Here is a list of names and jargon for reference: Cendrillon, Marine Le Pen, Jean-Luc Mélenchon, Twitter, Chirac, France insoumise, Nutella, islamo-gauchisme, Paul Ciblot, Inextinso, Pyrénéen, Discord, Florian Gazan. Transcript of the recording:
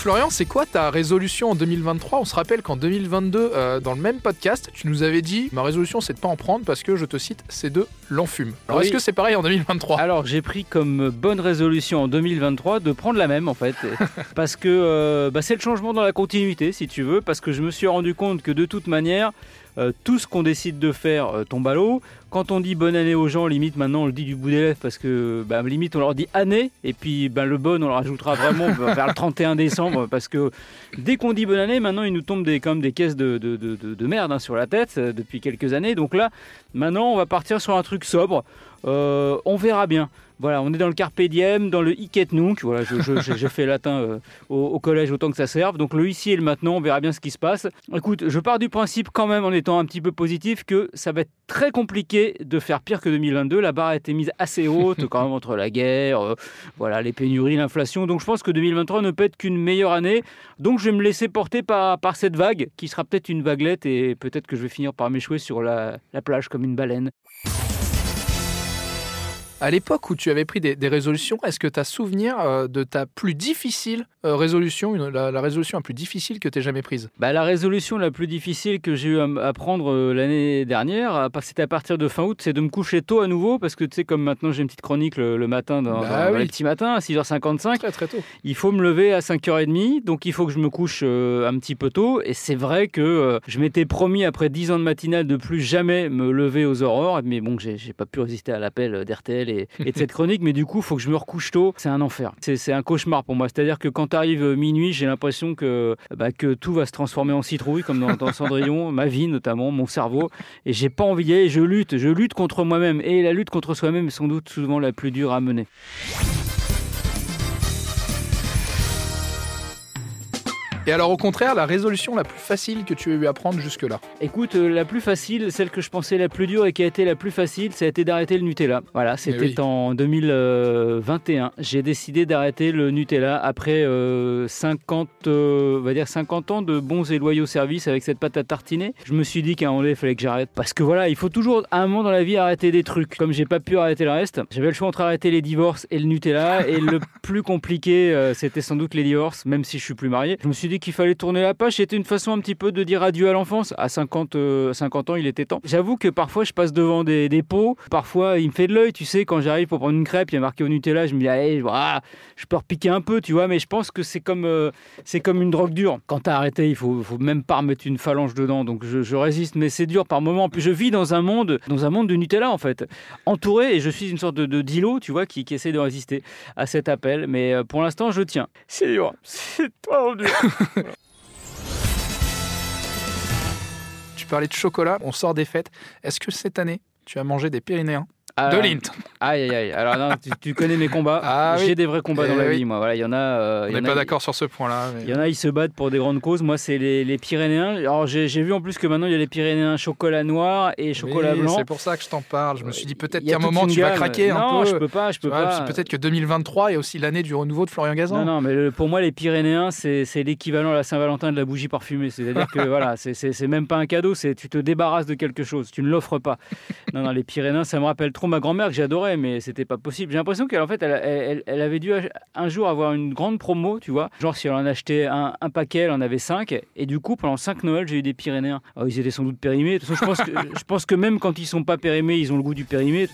Florian, c'est quoi ta résolution en 2023 ? On se rappelle qu'en 2022, dans le même podcast, tu nous avais dit « Ma résolution, c'est de pas en prendre parce que, je te cite, c'est de l'enfume ». Alors, est-ce que c'est pareil en 2023 ? Alors, j'ai pris comme bonne résolution en 2023 de prendre la même, en fait. Parce que c'est le changement dans la continuité, si tu veux. Parce que je me suis rendu compte que, de toute manière, tout ce qu'on décide de faire tombe à l'eau. Quand on dit bonne année aux gens, limite maintenant on le dit du bout des lèvres parce que limite on leur dit année et puis le bon on le rajoutera vraiment vers le 31 décembre parce que dès qu'on dit bonne année, maintenant il nous tombe des caisses de merde sur la tête depuis quelques années. Donc là, maintenant on va partir sur un truc sobre. On verra bien. Voilà, on est dans le carpe diem, dans le hic et nunc. Voilà, j'ai fait latin au collège autant que ça serve. Donc le ici et le maintenant, on verra bien ce qui se passe. Écoute, je pars du principe quand même en étant un petit peu positif que ça va être très compliqué de faire pire que 2022. La barre a été mise assez haute quand même entre la guerre, les pénuries, l'inflation. Donc je pense que 2023 ne peut être qu'une meilleure année. Donc je vais me laisser porter par cette vague qui sera peut-être une vaguelette et peut-être que je vais finir par m'échouer sur la plage comme une baleine. À l'époque où tu avais pris des résolutions, est-ce que tu as souvenir de ta plus difficile résolution, la résolution la plus difficile que tu aies jamais prise ? La résolution la plus difficile que j'ai eu à prendre l'année dernière, c'était à partir de fin août, c'est de me coucher tôt à nouveau, parce que tu sais, comme maintenant j'ai une petite chronique le matin, dans les petits matins, à 6h55, très, très tôt. Il faut me lever à 5h30, donc il faut que je me couche un petit peu tôt, et c'est vrai que je m'étais promis après 10 ans de matinale de plus jamais me lever aux aurores, mais bon, j'ai pas pu résister à l'appel d'RTL et de cette chronique, mais du coup, il faut que je me recouche tôt. C'est un enfer. C'est un cauchemar pour moi. C'est-à-dire que quand arrive minuit, j'ai l'impression que tout va se transformer en citrouille, comme dans Cendrillon, ma vie notamment, mon cerveau. Et j'ai pas envie d'y aller. Je lutte contre moi-même. Et la lutte contre soi-même est sans doute souvent la plus dure à mener. Et alors au contraire, la résolution la plus facile que tu aies eu à prendre jusque-là ? Écoute, la plus facile, celle que je pensais la plus dure et qui a été la plus facile, ça a été d'arrêter le Nutella. Voilà, c'était en 2021. J'ai décidé d'arrêter le Nutella après 50 ans de bons et loyaux services avec cette pâte à tartiner. Je me suis dit qu'à un moment donné, il fallait que j'arrête. Parce que voilà, il faut toujours à un moment dans la vie arrêter des trucs. Comme j'ai pas pu arrêter le reste, j'avais le choix entre arrêter les divorces et le Nutella. Et le plus compliqué, c'était sans doute les divorces, même si je suis plus marié. Je me suis dit qu'il fallait tourner la page, c'était une façon un petit peu de dire adieu à l'enfance. À 50 ans, il était temps. J'avoue que parfois, je passe devant des pots. Parfois, il me fait de l'œil, tu sais, quand j'arrive pour prendre une crêpe, il y a marqué au Nutella, je me dis, allez, je peux repiquer un peu, tu vois, mais je pense que c'est comme une drogue dure. Quand t'as arrêté, il faut même pas remettre une phalange dedans, donc je résiste, mais c'est dur par moments. Puis je vis dans un monde de Nutella, en fait, entouré, et je suis une sorte de dilo, tu vois, qui essaie de résister à cet appel, mais pour l'instant, je tiens. C'est dur, c'est trop dur. Tu parlais de chocolat, on sort des fêtes. Est-ce que cette année, tu as mangé des Pyrénéens ? De l'int. Aïe, aïe, aïe. Alors, non, tu connais mes combats. J'ai des vrais combats dans la vie, moi. Voilà, il y en a. On n'est pas d'accord sur ce point-là. Mais... Il y en a, ils se battent pour des grandes causes. Moi, c'est les Pyrénéens. Alors, j'ai vu en plus que maintenant, il y a les Pyrénéens chocolat noir et chocolat blanc. C'est pour ça que je t'en parle. Je me suis dit, peut-être qu'à un moment, tu vas craquer un peu. Non, je peux pas. Peut-être que 2023 est aussi l'année du renouveau de Florian Gazan. Non, mais pour moi, les Pyrénéens, c'est l'équivalent à la Saint-Valentin de la bougie parfumée. C'est-à-dire que, voilà, c'est même pas un cadeau. Tu te débarrasses de quelque chose. Tu ne l'offres pas. Non, les Pyrénéens, ça me rappelle trop ma grand-mère que j'adorais, mais c'était pas possible. J'ai l'impression qu'elle avait dû un jour avoir une grande promo, tu vois. Genre, si elle en achetait un paquet, elle en avait 5. Et du coup, pendant 5 Noël, j'ai eu des Pyrénéens. Ils étaient sans doute périmés. De toute façon, je pense que même quand ils sont pas périmés, ils ont le goût du périmé.